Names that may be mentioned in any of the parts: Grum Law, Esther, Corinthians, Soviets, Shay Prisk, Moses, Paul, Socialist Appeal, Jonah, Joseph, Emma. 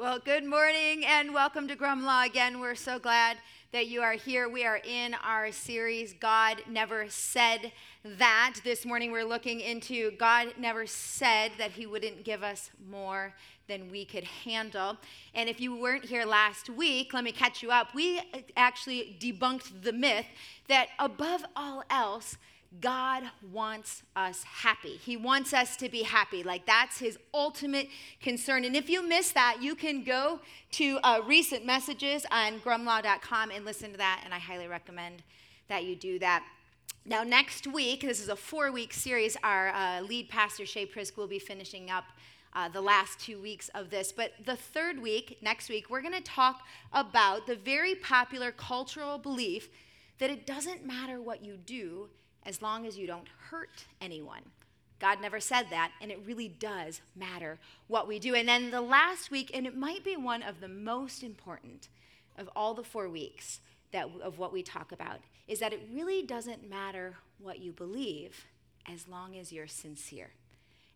Well, good morning and welcome to Grum Law again. We're so glad that you are here. We are in our series, God Never Said That. This morning we're looking into God never said that he wouldn't give us more than we could handle. And if you weren't here last week, let me catch you up. We actually debunked the myth that above all else, God wants us happy. He wants us to be happy. Like, that's his ultimate concern. And if you miss that, you can go to recent messages on grumlaw.com and listen to that, and I highly recommend that you do that. Now, next week, this is a 4-week series, our lead pastor, Shay Prisk, will be finishing up the last 2 weeks of this. But the third week, next week, we're going to talk about the very popular cultural belief that it doesn't matter what you do as long as you don't hurt anyone. God never said that, and it really does matter what we do. And then the last week, and it might be one of the most important of all the 4 weeks of what we talk about, is that it really doesn't matter what you believe as long as you're sincere.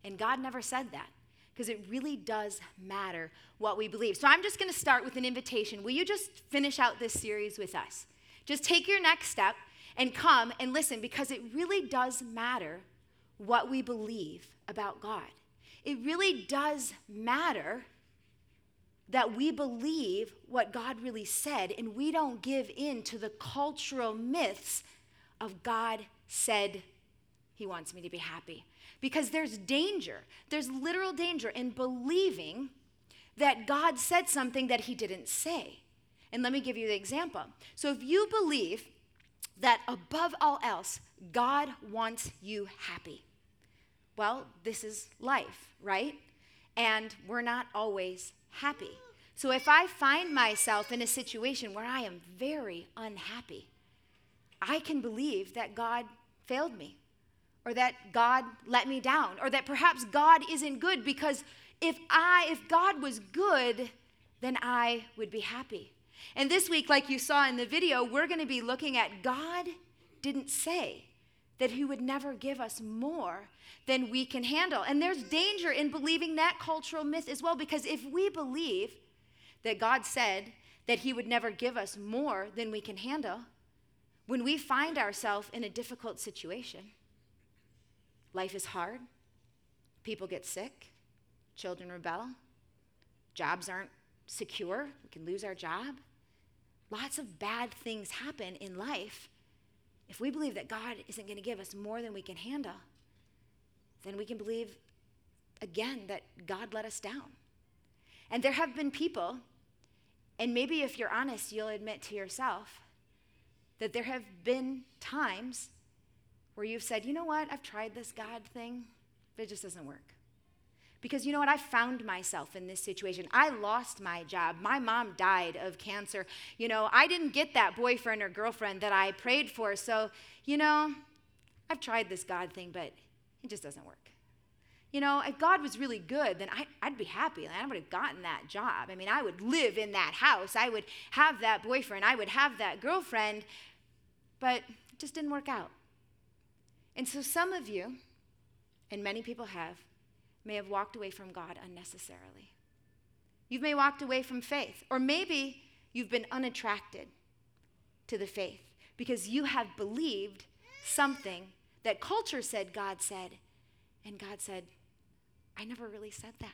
And God never said that, because it really does matter what we believe. So I'm just going to start with an invitation. Will you just finish out this series with us? Just take your next step and come and listen, because it really does matter what we believe about God. It really does matter that we believe what God really said, and we don't give in to the cultural myths of God said he wants me to be happy. Because there's danger, there's literal danger in believing that God said something that he didn't say. And let me give you the example. So if you believe that above all else, God wants you happy. Well, this is life, right? And we're not always happy. So if I find myself in a situation where I am very unhappy, I can believe that God failed me, or that God let me down, or that perhaps God isn't good, because if God was good, then I would be happy. And this week, like you saw in the video, we're going to be looking at God didn't say that he would never give us more than we can handle. And there's danger in believing that cultural myth as well, because if we believe that God said that he would never give us more than we can handle, when we find ourselves in a difficult situation, life is hard, people get sick, children rebel, jobs aren't secure, we can lose our job. Lots of bad things happen in life. If we believe that God isn't going to give us more than we can handle, then we can believe again that God let us down. And there have been people, and maybe if you're honest, you'll admit to yourself that there have been times where you've said, you know what, I've tried this God thing, but it just doesn't work. Because you know what, I found myself in this situation. I lost my job. My mom died of cancer. You know, I didn't get that boyfriend or girlfriend that I prayed for. So, you know, I've tried this God thing, but it just doesn't work. You know, if God was really good, then I'd be happy. I would have gotten that job. I mean, I would live in that house. I would have that boyfriend. I would have that girlfriend. But it just didn't work out. And so some of you, and many people have, may have walked away from God unnecessarily. You may have walked away from faith, or maybe you've been unattracted to the faith because you have believed something that culture said God said, and God said, I never really said that.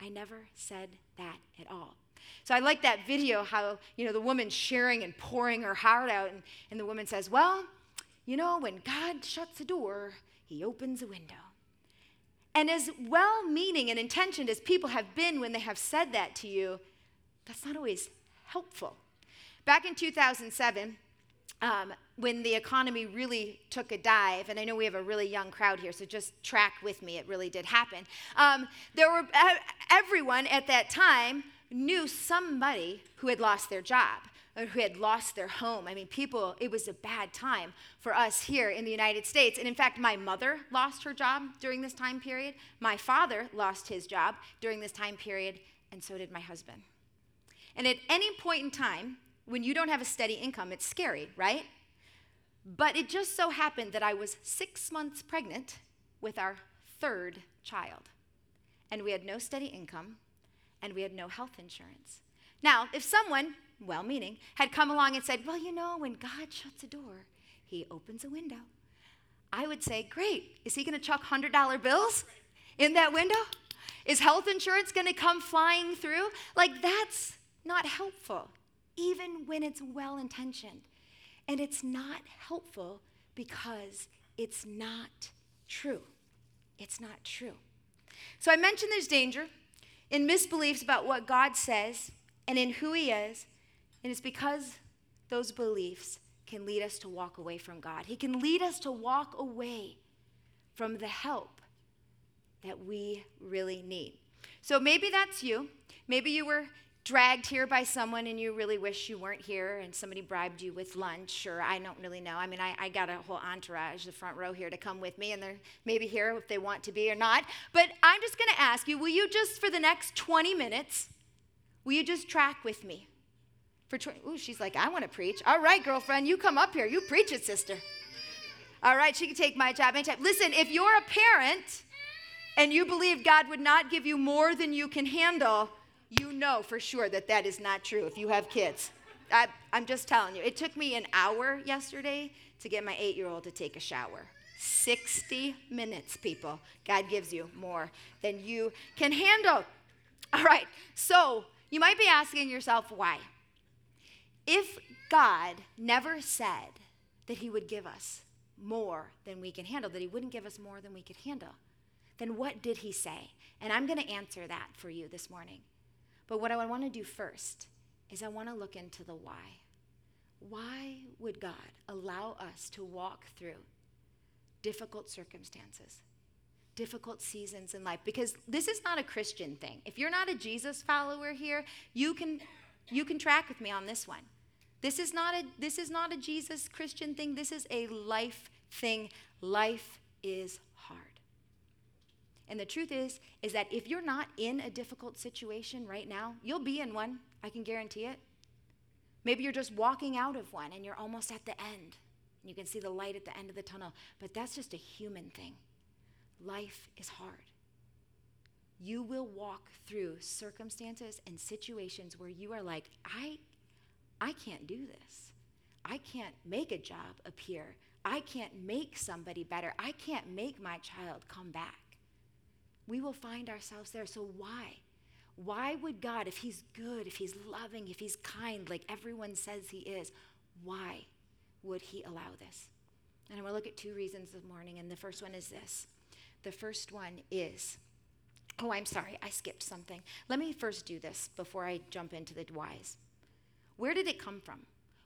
I never said that at all. So I like that video, how, you know, the woman sharing and pouring her heart out, and the woman says, well, you know, when God shuts a door, he opens a window. And as well-meaning and intentioned as people have been when they have said that to you, that's not always helpful. Back in 2007, when the economy really took a dive, and I know we have a really young crowd here, so just track with me, it really did happen. Everyone at that time knew somebody who had lost their job, or who had lost their home. I mean, people, it was a bad time for us here in the United States. And in fact, my mother lost her job during this time period. My father lost his job during this time period, and so did my husband. And at any point in time, when you don't have a steady income, it's scary, right? But it just so happened that I was 6 months pregnant with our third child, and we had no steady income, and we had no health insurance. Now, if someone, well-meaning, had come along and said, well, you know, when God shuts a door, he opens a window, I would say, great, is he going to chuck $100 bills in that window? Is health insurance going to come flying through? Like, that's not helpful, even when it's well-intentioned. And it's not helpful because it's not true. It's not true. So I mentioned there's danger in misbeliefs about what God says and in who he is, and it's because those beliefs can lead us to walk away from God. He can lead us to walk away from the help that we really need. So maybe that's you. Maybe you were dragged here by someone and you really wish you weren't here and somebody bribed you with lunch, or I don't really know. I mean, I got a whole entourage, the front row here, to come with me, and they're maybe here if they want to be or not. But I'm just going to ask you, will you just for the next 20 minutes, will you just track with me? Ooh, she's like, I want to preach. All right, girlfriend, you come up here. You preach it, sister. All right, she can take my job anytime. Listen, if you're a parent and you believe God would not give you more than you can handle, you know for sure that that is not true if you have kids. I'm just telling you. It took me an hour yesterday to get my 8-year-old to take a shower. 60 minutes, people. God gives you more than you can handle. All right, so you might be asking yourself why. If God never said that he would give us more than we can handle, that he wouldn't give us more than we could handle, then what did he say? And I'm going to answer that for you this morning. But what I want to do first is I want to look into the why. Why would God allow us to walk through difficult circumstances, difficult seasons in life? Because this is not a Christian thing. If you're not a Jesus follower here, you can track with me on this one. This is not a Jesus Christian thing. This is a life thing. Life is hard. And the truth is that if you're not in a difficult situation right now, you'll be in one. I can guarantee it. Maybe you're just walking out of one and you're almost at the end. You can see the light at the end of the tunnel. But that's just a human thing. Life is hard. You will walk through circumstances and situations where you are like, I can't do this. I can't make a job appear. I can't make somebody better. I can't make my child come back. We will find ourselves there. So why? Why would God, if he's good, if he's loving, if he's kind, like everyone says he is, why would he allow this? And I want to look at two reasons this morning, and the first one is this. The first one is... Oh, I'm sorry, I skipped something. Let me first do this before I jump into the whys. Where did it come from?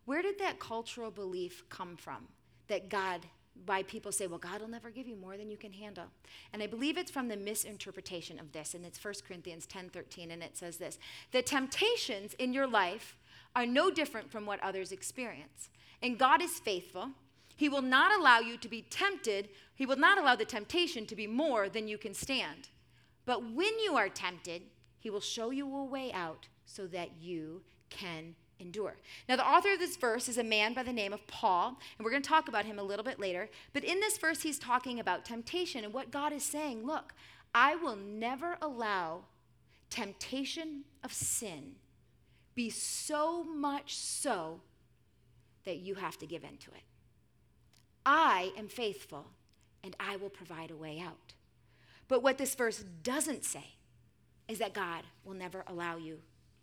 Where did that cultural belief come from that God, why people say, well, God will never give you more than you can handle? And I believe it's from the misinterpretation of this, and it's 1 Corinthians 10:13, and it says this: the temptations in your life are no different from what others experience, and God is faithful. He will not allow you to be tempted. He will not allow the temptation to be more than you can stand. But when you are tempted, he will show you a way out so that you can endure. Now, the author of this verse is a man by the name of Paul, and we're going to talk about him a little bit later. But in this verse, he's talking about temptation, and what God is saying, look, I will never allow temptation of sin be so much so that you have to give in to it. I am faithful, and I will provide a way out. But what this verse doesn't say is that God will never allow you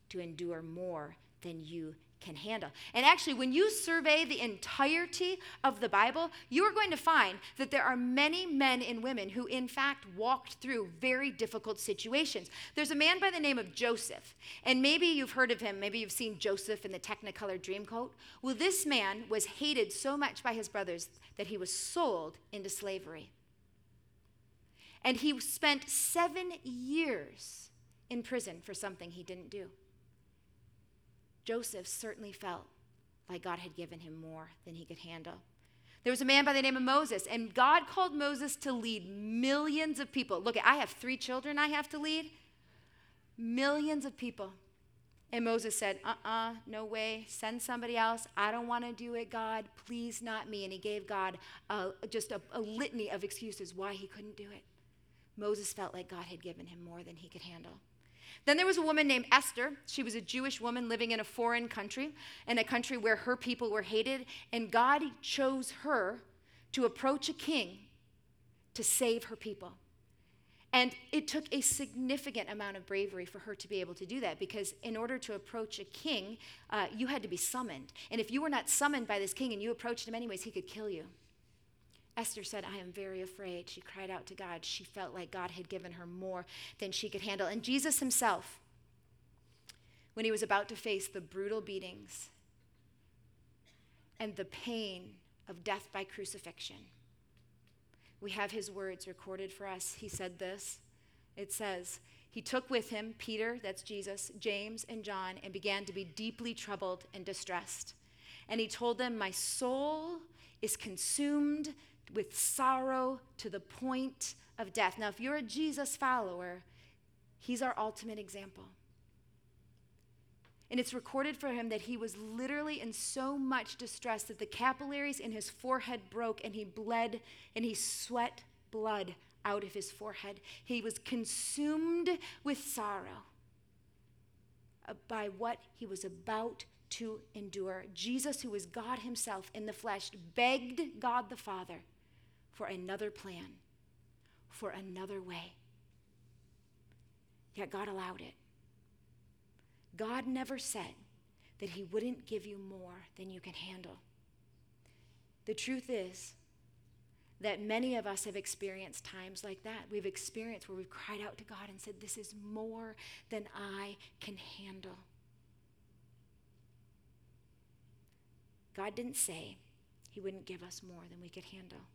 to endure more than you can handle. And actually, when you survey the entirety of the Bible, you are going to find that there are many men and women who, in fact, walked through very difficult situations. There's a man by the name of Joseph, and maybe you've heard of him. Maybe you've seen Joseph in the Technicolor Dreamcoat. Well, this man was hated so much by his brothers that he was sold into slavery. And he spent 7 years in prison for something he didn't do. Joseph certainly felt like God had given him more than he could handle. There was a man by the name of Moses, and God called Moses to lead millions of people. Look, I have 3 children I have to lead. Millions of people. And Moses said, no way, send somebody else. I don't want to do it, God. Please not me. And he gave God just a litany of excuses why he couldn't do it. Moses felt like God had given him more than he could handle. Then there was a woman named Esther. She was a Jewish woman living in a foreign country, in a country where her people were hated, and God chose her to approach a king to save her people. And it took a significant amount of bravery for her to be able to do that, because in order to approach a king, you had to be summoned. And if you were not summoned by this king and you approached him anyways, he could kill you. Esther said, "I am very afraid." She cried out to God. She felt like God had given her more than she could handle. And Jesus himself, when he was about to face the brutal beatings and the pain of death by crucifixion, we have his words recorded for us. He said this. It says, "He took with him Peter," that's Jesus, "James and John, and began to be deeply troubled and distressed. And he told them, 'My soul is consumed with sorrow to the point of death.'" Now, if you're a Jesus follower, he's our ultimate example. And it's recorded for him that he was literally in so much distress that the capillaries in his forehead broke, and he bled, and he sweat blood out of his forehead. He was consumed with sorrow by what he was about to endure. Jesus, who was God himself in the flesh, begged God the Father for another plan, for another way. Yet God allowed it. God never said that he wouldn't give you more than you can handle. The truth is that many of us have experienced times like that. We've experienced where we've cried out to God and said, "This is more than I can handle." God didn't say he wouldn't give us more than we could handle.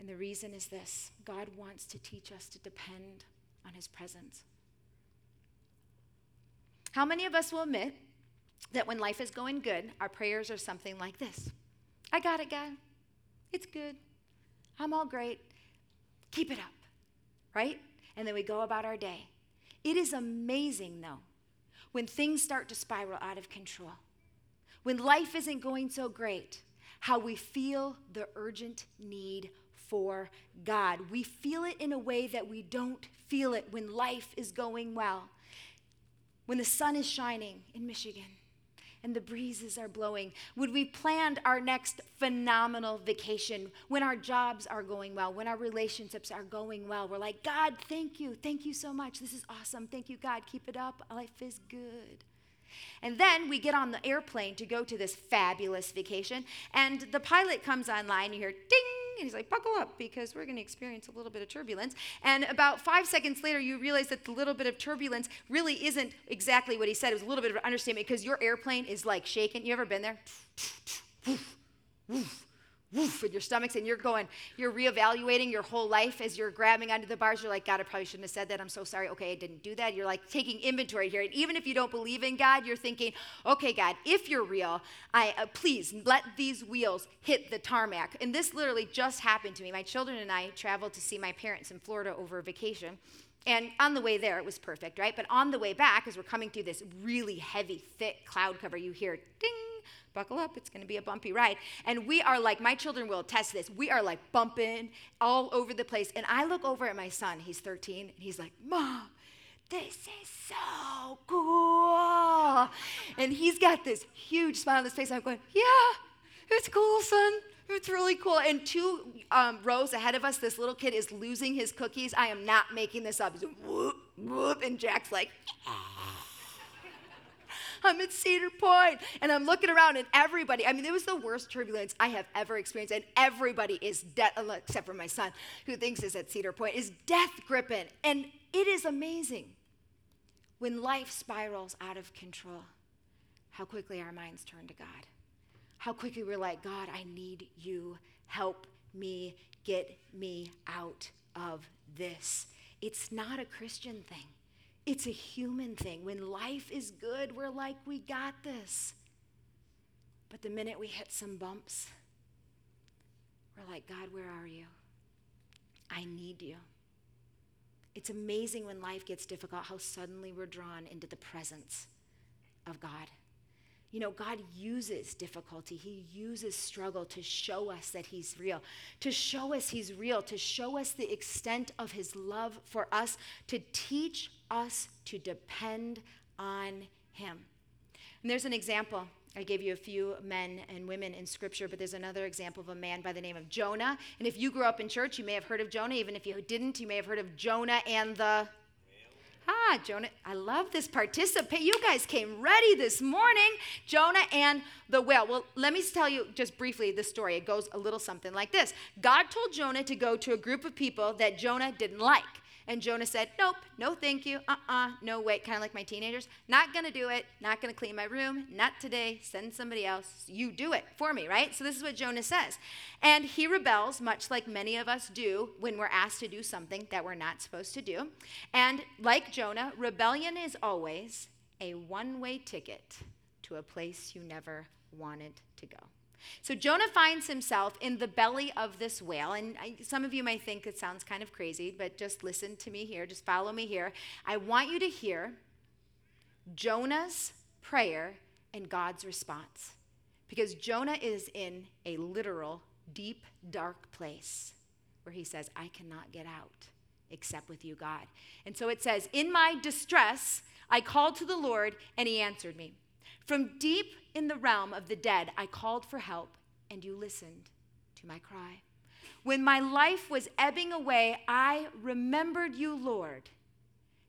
And the reason is this: God wants to teach us to depend on his presence. How many of us will admit that when life is going good, our prayers are something like this? "I got it, God. It's good. I'm all great. Keep it up," right? And then we go about our day. It is amazing, though, when things start to spiral out of control, when life isn't going so great, how we feel the urgent need for God. We feel it in a way that we don't feel it when life is going well. When the sun is shining in Michigan and the breezes are blowing, when we planned our next phenomenal vacation, when our jobs are going well, when our relationships are going well, we're like, "God, thank you. Thank you so much. This is awesome. Thank you, God. Keep it up. Life is good." And then we get on the airplane to go to this fabulous vacation, and the pilot comes online, you hear ding, and he's like, "Buckle up, because we're going to experience a little bit of turbulence." And about 5 seconds later, you realize that the little bit of turbulence really isn't exactly what he said. It was a little bit of an understatement, because your airplane is like shaking. You ever been there? Woof, woof, woof, with your stomachs, and you're going, you're reevaluating your whole life as you're grabbing onto the bars. You're like, "God, I probably shouldn't have said that. I'm so sorry. Okay, I didn't do that." You're like taking inventory here. And even if you don't believe in God, you're thinking, "Okay, God, if you're real, please let these wheels hit the tarmac." And this literally just happened to me. My children and I traveled to see my parents in Florida over vacation. And on the way there, it was perfect, right? But on the way back, as we're coming through this really heavy, thick cloud cover, you hear ding, "Buckle up, it's going to be a bumpy ride." And we are like, my children will attest to this, we are like bumping all over the place. And I look over at my son, he's 13, and he's like, "Mom, this is so cool." And he's got this huge smile on his face. I'm going, "Yeah, it's cool, son. It's really cool." And two rows ahead of us, this little kid is losing his cookies. I am not making this up. He's like, "Whoop, whoop," and Jack's like, "I'm at Cedar Point," and I'm looking around, and everybody, I mean, it was the worst turbulence I have ever experienced, and everybody is except for my son, who thinks is at Cedar Point, is death gripping. And it is amazing when life spirals out of control, how quickly our minds turn to God, how quickly we're like, "God, I need you. Help me, get me out of this." It's not a Christian thing. It's a human thing. When life is good, we're like, "We got this." But the minute we hit some bumps, we're like, "God, where are you? I need you." It's amazing when life gets difficult how suddenly we're drawn into the presence of God. You know, God uses difficulty. He uses struggle to show us that he's real, to show us he's real, to show us the extent of his love for us, to teach us to depend on him. And there's an example. I gave you a few men and women in Scripture, but there's another example of a man by the name of Jonah. And if you grew up in church, you may have heard of Jonah. Even if you didn't, you may have heard of Jonah and the Jonah. I love this participate. You guys came ready this morning. Jonah and the whale. Well, let me tell you just briefly the story. It goes a little something like this. God told Jonah to go to a group of people that Jonah didn't like. And Jonah said, nope, no thank you, no way, kind of like my teenagers. Not going to do it, not going to clean my room, not today, send somebody else, you do it for me, right? So this is what Jonah says. And he rebels, much like many of us do when we're asked to do something that we're not supposed to do. And like Jonah, rebellion is always a one-way ticket to a place you never wanted to go. So Jonah finds himself in the belly of this whale, and some of you might think it sounds kind of crazy, but just listen to me here, just follow me here. I want you to hear Jonah's prayer and God's response, because Jonah is in a literal, deep, dark place where he says, I cannot get out except with you, God. And so it says, in my distress, I called to the Lord, and he answered me. From deep in the realm of the dead, I called for help, and you listened to my cry. When my life was ebbing away, I remembered you, Lord,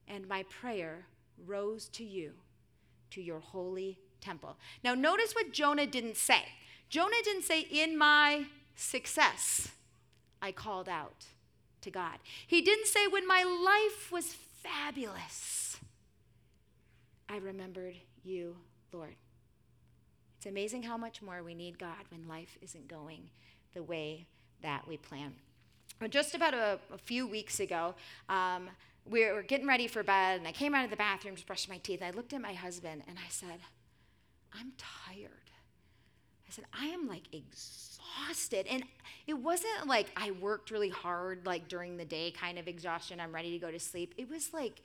and my prayer rose to you, to your holy temple. Now, notice what Jonah didn't say. Jonah didn't say, in my success, I called out to God. He didn't say, when my life was fabulous, I remembered you, Lord. It's amazing how much more we need God when life isn't going the way that we plan. Just about a few weeks ago, we were getting ready for bed, and I came out of the bathroom to brush my teeth. I looked at my husband, and I said, I'm tired. I said, I am, like, exhausted. And it wasn't like I worked really hard, like, during the day kind of exhaustion. I'm ready to go to sleep. It was like,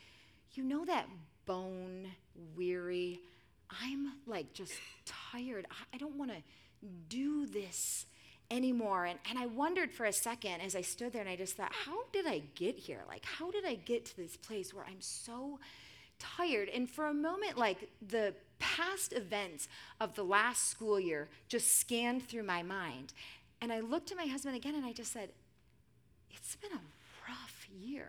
you know, that bone weary, I'm like just tired. I don't want to do this anymore. And I wondered for a second as I stood there, and I just thought, how did I get here? Like, how did I get to this place where I'm so tired? And for a moment, like, the past events of the last school year just scanned through my mind. And I looked at my husband again, and I just said, it's been a rough year.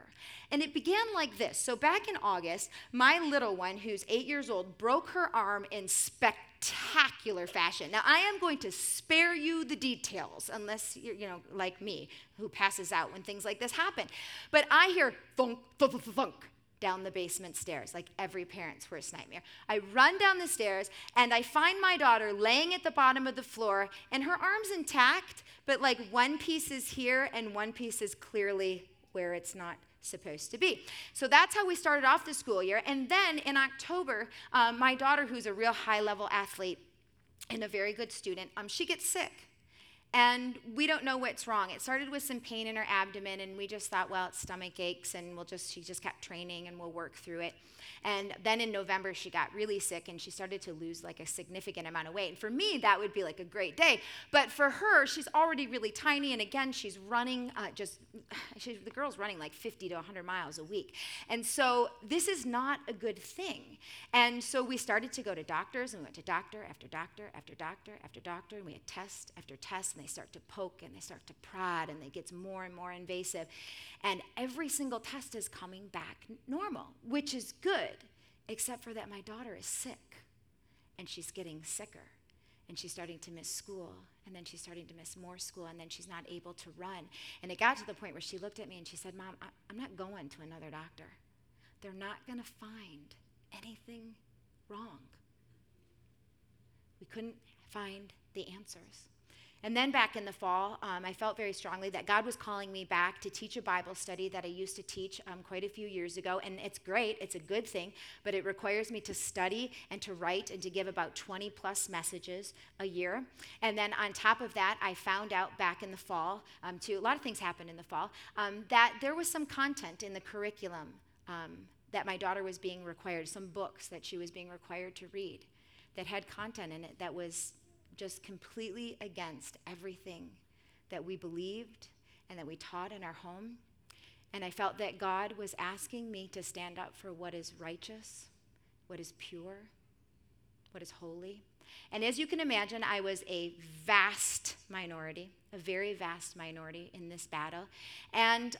And it began like this. So back in August, my little one, who's 8 years old, broke her arm in spectacular fashion. Now, I am going to spare you the details, unless you're, you know, like me, who passes out when things like this happen. But I hear thunk, thunk, thunk, thunk down the basement stairs, like every parent's worst nightmare. I run down the stairs, and I find my daughter laying at the bottom of the floor, and her arm's intact, but like one piece is here, and one piece is clearly where it's not supposed to be. So that's how we started off the school year. And then in October, my daughter, who's a real high-level athlete and a very good student, she gets sick. And we don't know what's wrong. It started with some pain in her abdomen, and we just thought, well, it's stomach aches, and she just kept training, and we'll work through it. And then in November, she got really sick, and she started to lose, like, a significant amount of weight. And for me, that would be, like, a great day. But for her, she's already really tiny, and again, she's running the girl's running, like, 50 to 100 miles a week. And so this is not a good thing. And so we started to go to doctors, and we went to doctor after doctor after doctor after doctor, and we had test after test, and they start to poke, and they start to prod, and it gets more and more invasive. And every single test is coming back normal, which is good, except for that my daughter is sick, and she's getting sicker, and she's starting to miss school, and then she's starting to miss more school, and then she's not able to run. And it got to the point where she looked at me, and she said, Mom, I'm not going to another doctor. They're not going to find anything wrong. We couldn't find the answers. And then back in the fall, I felt very strongly that God was calling me back to teach a Bible study that I used to teach quite a few years ago. And it's great, it's a good thing, but it requires me to study and to write and to give about 20 plus messages a year. And then on top of that, I found out back in the fall, a lot of things happened in the fall, that there was some content in the curriculum that my daughter was being required, some books that she was being required to read, that had content in it that was just completely against everything that we believed and that we taught in our home. And I felt that God was asking me to stand up for what is righteous, what is pure, what is holy. And as you can imagine, I was a vast minority, a very vast minority in this battle. And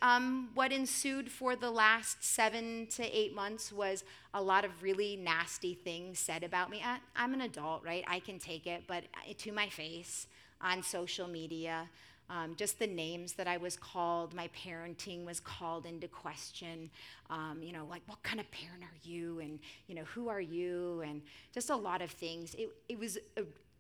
what ensued for the last 7 to 8 months was a lot of really nasty things said about me. I'm an adult, right? I can take it, but to my face, on social media, just the names that I was called, my parenting was called into question, you know, like, what kind of parent are you, and, you know, who are you, and just a lot of things. It was,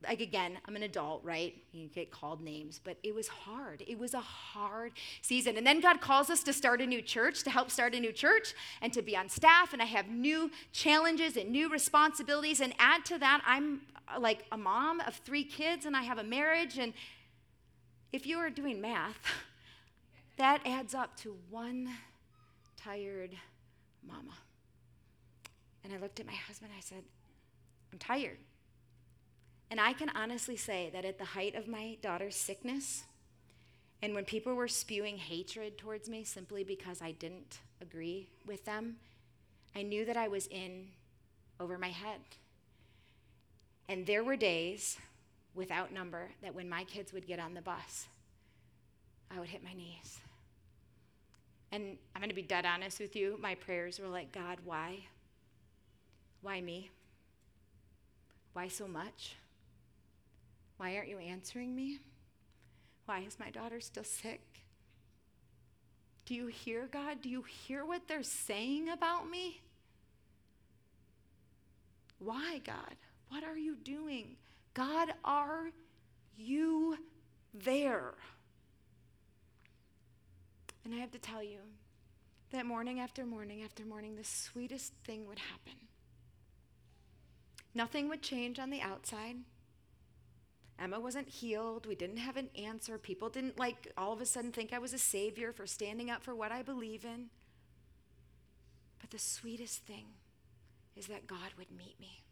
like, again, I'm an adult, right? You get called names, but it was hard. It was a hard season. And then God calls us to start a new church, to help start a new church, and to be on staff, and I have new challenges and new responsibilities, and add to that, I'm, like, a mom of 3 kids, and I have a marriage, and if you are doing math, that adds up to one tired mama. And I looked at my husband, I said, I'm tired. And I can honestly say that at the height of my daughter's sickness, and when people were spewing hatred towards me simply because I didn't agree with them, I knew that I was in over my head. And there were days, without number, that when my kids would get on the bus, I would hit my knees. And I'm gonna be dead honest with you, my prayers were like, God, why? Why me? Why so much? Why aren't you answering me? Why is my daughter still sick? Do you hear, God? Do you hear what they're saying about me? Why, God? What are you doing? God, are you there? And I have to tell you that morning after morning after morning, the sweetest thing would happen. Nothing would change on the outside. Emma wasn't healed. We didn't have an answer. People didn't, like, all of a sudden think I was a savior for standing up for what I believe in. But the sweetest thing is that God would meet me.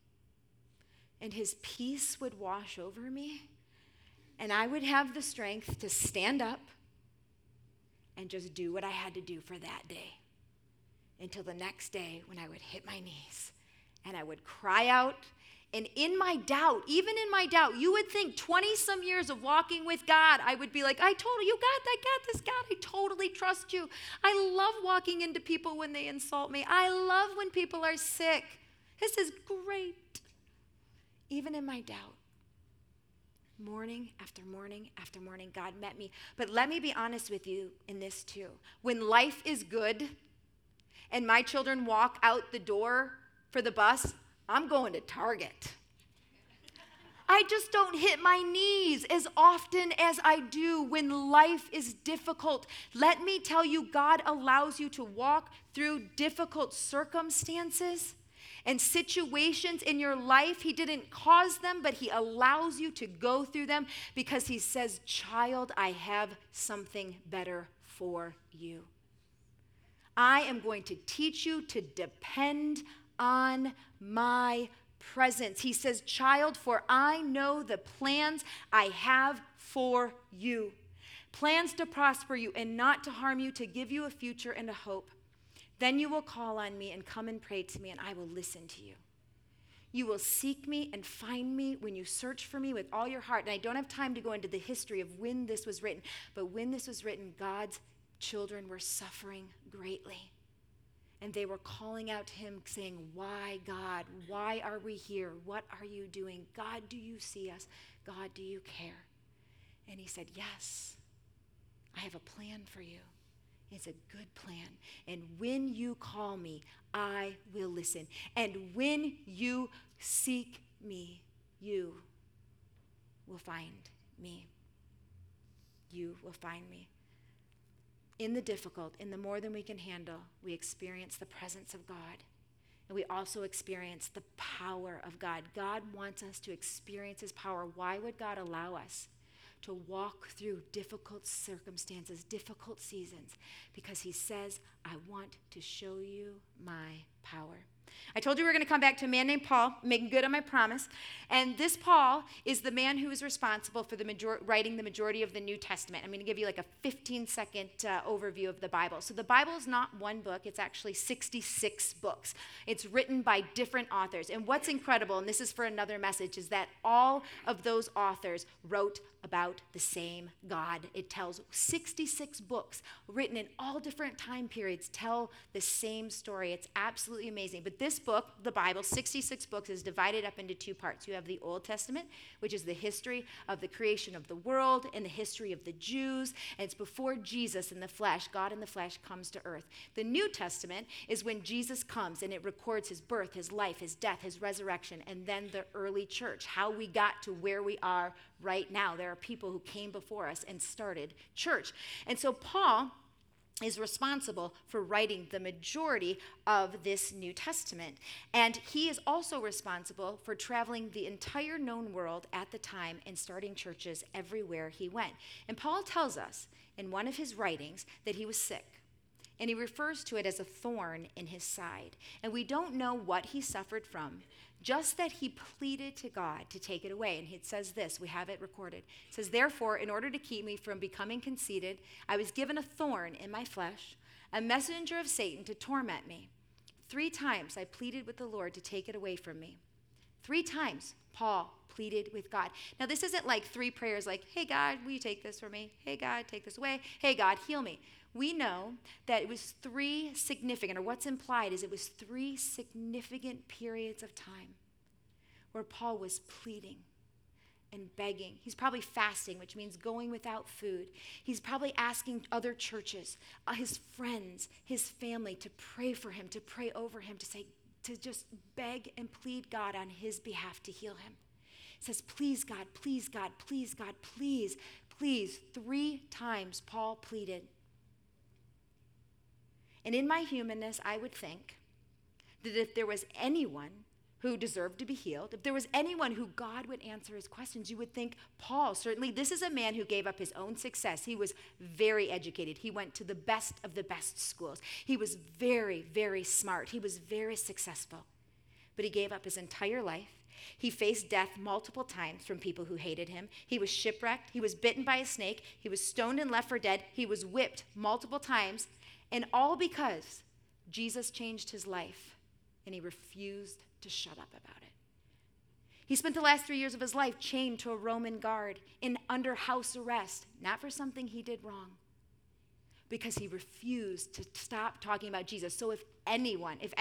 And his peace would wash over me, and I would have the strength to stand up and just do what I had to do for that day, until the next day when I would hit my knees and I would cry out. And in my doubt, even in my doubt, you would think 20-some years of walking with God, I would be like, I totally, you got that, got this, God, I totally trust you. I love walking into people when they insult me. I love when people are sick. This is great. Even in my doubt, morning after morning after morning, God met me. But let me be honest with you in this too. When life is good and my children walk out the door for the bus, I'm going to Target. I just don't hit my knees as often as I do when life is difficult. Let me tell you, God allows you to walk through difficult circumstances and situations in your life. He didn't cause them, but he allows you to go through them because he says, child, I have something better for you. I am going to teach you to depend on my presence. He says, child, for I know the plans I have for you. Plans to prosper you and not to harm you, to give you a future and a hope. Then you will call on me and come and pray to me, and I will listen to you. You will seek me and find me when you search for me with all your heart. And I don't have time to go into the history of when this was written, but when this was written, God's children were suffering greatly. And they were calling out to him saying, why, God? Why are we here? What are you doing? God, do you see us? God, do you care? And he said, yes, I have a plan for you. It's a good plan. And when you call me, I will listen. And when you seek me, you will find me. You will find me. In the difficult, in the more than we can handle, we experience the presence of God. And we also experience the power of God. God wants us to experience his power. Why would God allow us to walk through difficult circumstances, difficult seasons, because he says, I want to show you my power. I told you we're going to come back to a man named Paul, making good on my promise. And this Paul is the man who is responsible for the writing the majority of the New Testament. I'm going to give you like a 15-second overview of the Bible. So the Bible is not one book. It's actually 66 books. It's written by different authors. And what's incredible, and this is for another message, is that all of those authors wrote about the same God. It tells 66 books written in all different time periods tell the same story. It's absolutely amazing. But this book, the Bible, 66 books, is divided up into two parts. You have the Old Testament, which is the history of the creation of the world and the history of the Jews, and it's before Jesus in the flesh, God in the flesh comes to earth. The New Testament is when Jesus comes, and it records his birth, his life, his death, his resurrection, and then the early church, how we got to where we are right now. There are people who came before us and started church. And so Paul is responsible for writing the majority of this New Testament. And he is also responsible for traveling the entire known world at the time and starting churches everywhere he went. And Paul tells us in one of his writings that he was sick. And he refers to it as a thorn in his side. And we don't know what he suffered from, just that he pleaded to God to take it away. And it says this, we have it recorded. It says, therefore, in order to keep me from becoming conceited, I was given a thorn in my flesh, a messenger of Satan to torment me. 3 times I pleaded with the Lord to take it away from me. 3 times Paul pleaded with God. Now, this isn't like 3 prayers like, hey, God, will you take this from me? Hey, God, take this away. Hey, God, heal me. We know that it was 3 significant, or what's implied is it was 3 significant periods of time where Paul was pleading and begging. He's probably fasting, which means going without food. He's probably asking other churches, his friends, his family to pray for him, to pray over him, to say, to just beg and plead God on his behalf to heal him. He says, please, God, please, God, please, God, please, please. 3 times Paul pleaded. And in my humanness, I would think that if there was anyone who deserved to be healed, if there was anyone who God would answer his questions, you would think Paul. Certainly, this is a man who gave up his own success. He was very educated. He went to the best of the best schools. He was very, very smart. He was very successful. But he gave up his entire life. He faced death multiple times from people who hated him. He was shipwrecked. He was bitten by a snake. He was stoned and left for dead. He was whipped multiple times. And all because Jesus changed his life and he refused to shut up about it. He spent the last 3 years of his life chained to a Roman guard and under house arrest, not for something he did wrong, because he refused to stop talking about Jesus. So if anyone, if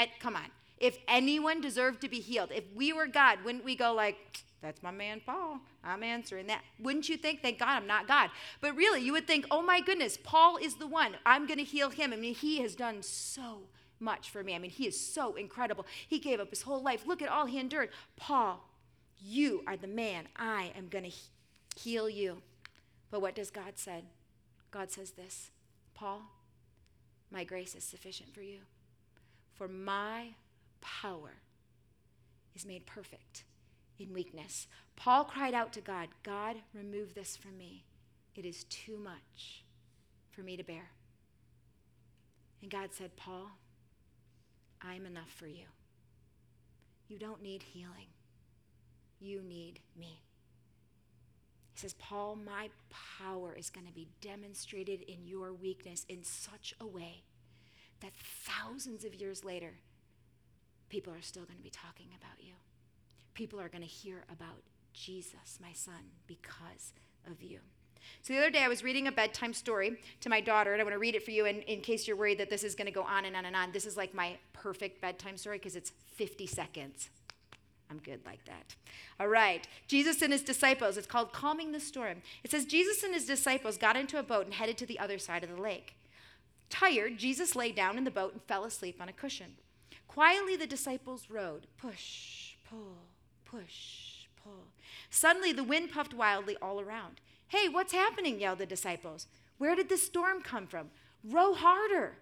anyone deserved to be healed, if we were God, wouldn't we go like, that's my man Paul, I'm answering that. Wouldn't you think, thank God I'm not God. But really, you would think, oh my goodness, Paul is the one. I'm going to heal him. I mean, he has done so much for me. I mean, he is so incredible. He gave up his whole life. Look at all he endured. Paul, you are the man. I am going to heal you. But what does God say? God says this, Paul, my grace is sufficient for you, for my power is made perfect in weakness. Paul cried out to God, God, remove this from me. It is too much for me to bear. And God said, Paul, I'm enough for you. You don't need healing. You need me. He says, Paul, my power is going to be demonstrated in your weakness in such a way that thousands of years later, people are still going to be talking about you. People are going to hear about Jesus, my son, because of you. So the other day I was reading a bedtime story to my daughter, and I want to read it for you in case you're worried that this is going to go on and on and on. This is like my perfect bedtime story because it's 50 seconds. I'm good like that. All right. Jesus and his disciples. It's called Calming the Storm. It says, Jesus and his disciples got into a boat and headed to the other side of the lake. Tired, Jesus lay down in the boat and fell asleep on a cushion. Quietly, the disciples rowed. Push, pull. Push, pull. Suddenly, the wind puffed wildly all around. Hey, what's happening? Yelled the disciples. Where did this storm come from? Row harder.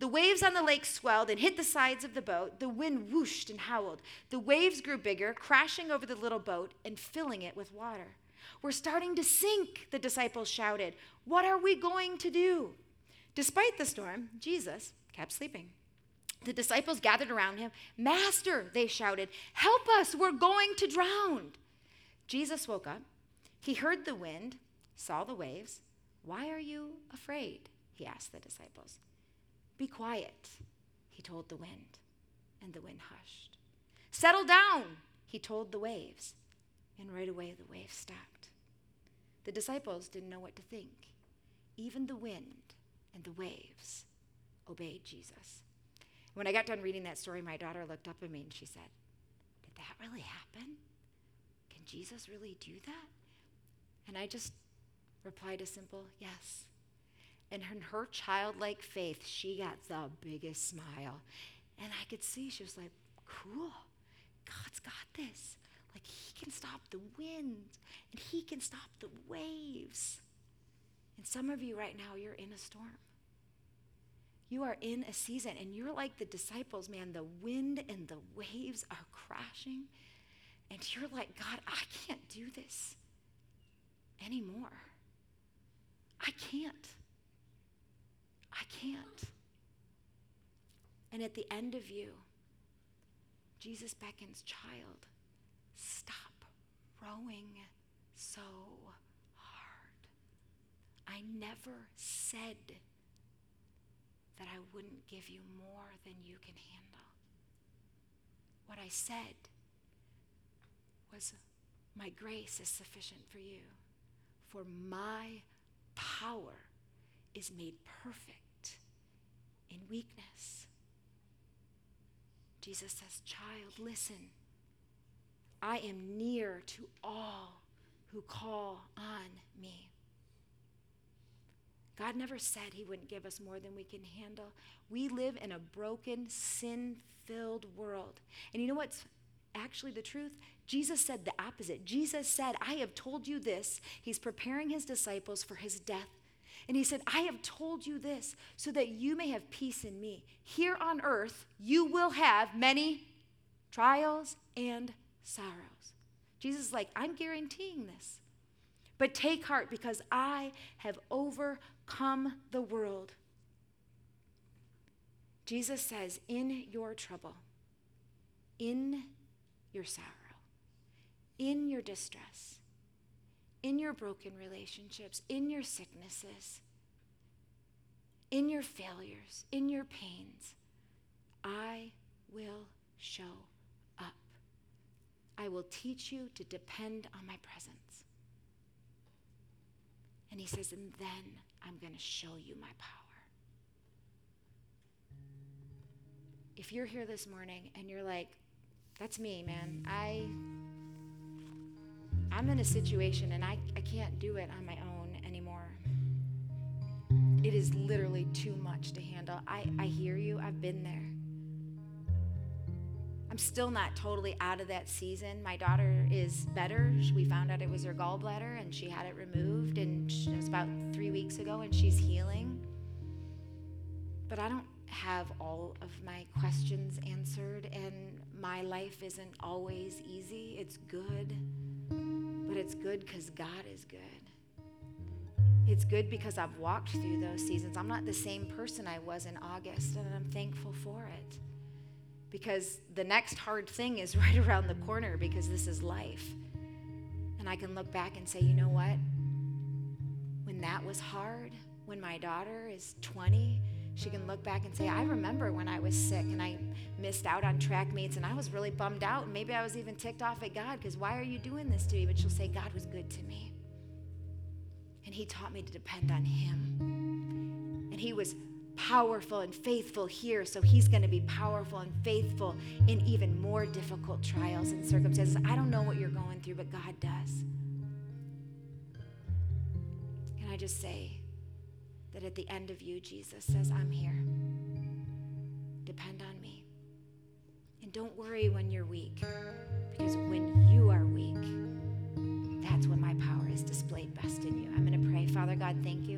The waves on the lake swelled and hit the sides of the boat. The wind whooshed and howled. The waves grew bigger, crashing over the little boat and filling it with water. We're starting to sink, the disciples shouted. What are we going to do? Despite the storm, Jesus kept sleeping. The disciples gathered around him. "Master," they shouted, "help us, we're going to drown." Jesus woke up. He heard the wind, saw the waves. "Why are you afraid?" he asked the disciples. "Be quiet," he told the wind, and the wind hushed. "Settle down," he told the waves, and right away the waves stopped. The disciples didn't know what to think. Even the wind and the waves obeyed Jesus. When I got done reading that story, my daughter looked up at me and she said, "Did that really happen? Can Jesus really do that?" And I just replied a simple yes. And in her childlike faith, she got the biggest smile. And I could see she was like, "Cool, God's got this. Like, he can stop the wind and he can stop the waves." And some of you right now, you're in a storm. You are in a season, and you're like the disciples, man. The wind and the waves are crashing, and you're like, "God, I can't do this anymore. I can't. And at the end of you, Jesus beckons, "Child, stop rowing so hard. I never said that I wouldn't give you more than you can handle. What I said was, my grace is sufficient for you, for my power is made perfect in weakness." Jesus says, "Child, listen. I am near to all who call on me." God never said he wouldn't give us more than we can handle. We live in a broken, sin-filled world. And you know what's actually the truth? Jesus said the opposite. Jesus said, "I have told you this." He's preparing his disciples for his death. And he said, "I have told you this so that you may have peace in me. Here on earth, you will have many trials and sorrows." Jesus is like, "I'm guaranteeing this. But take heart, because I have overcome the world." Jesus says, in your trouble, in your sorrow, in your distress, in your broken relationships, in your sicknesses, in your failures, in your pains, I will show up. I will teach you to depend on my presence. And he says, "And then I'm going to show you my power." If you're here this morning and you're like, "That's me, man. I'm in a situation and I can't do it on my own anymore. It is literally too much to handle." I hear you. I've been there. I'm still not totally out of that season. My daughter is better. We found out it was her gallbladder and she had it removed, and it was about 3 weeks ago, and she's healing. But I don't have all of my questions answered, and my life isn't always easy. It's good. But it's good because God is good. It's good because I've walked through those seasons. I'm not the same person I was in August, and I'm thankful for it. Because the next hard thing is right around the corner, because this is life. And I can look back and say, "You know what? When that was hard," when my daughter is 20, she can look back and say, "I remember when I was sick and I missed out on track meets and I was really bummed out, and maybe I was even ticked off at God because why are you doing this to me?" But she'll say, "God was good to me. And he taught me to depend on him. And he was powerful and faithful here, so he's going to be powerful and faithful in even more difficult trials and circumstances. I don't know what you're going through, but God does." Can I just say, that at the end of you, Jesus says, "I'm here. Depend on me." And don't worry when you're weak, because when you are weak, that's when my power is displayed best in you. I'm going to pray. Father God, thank you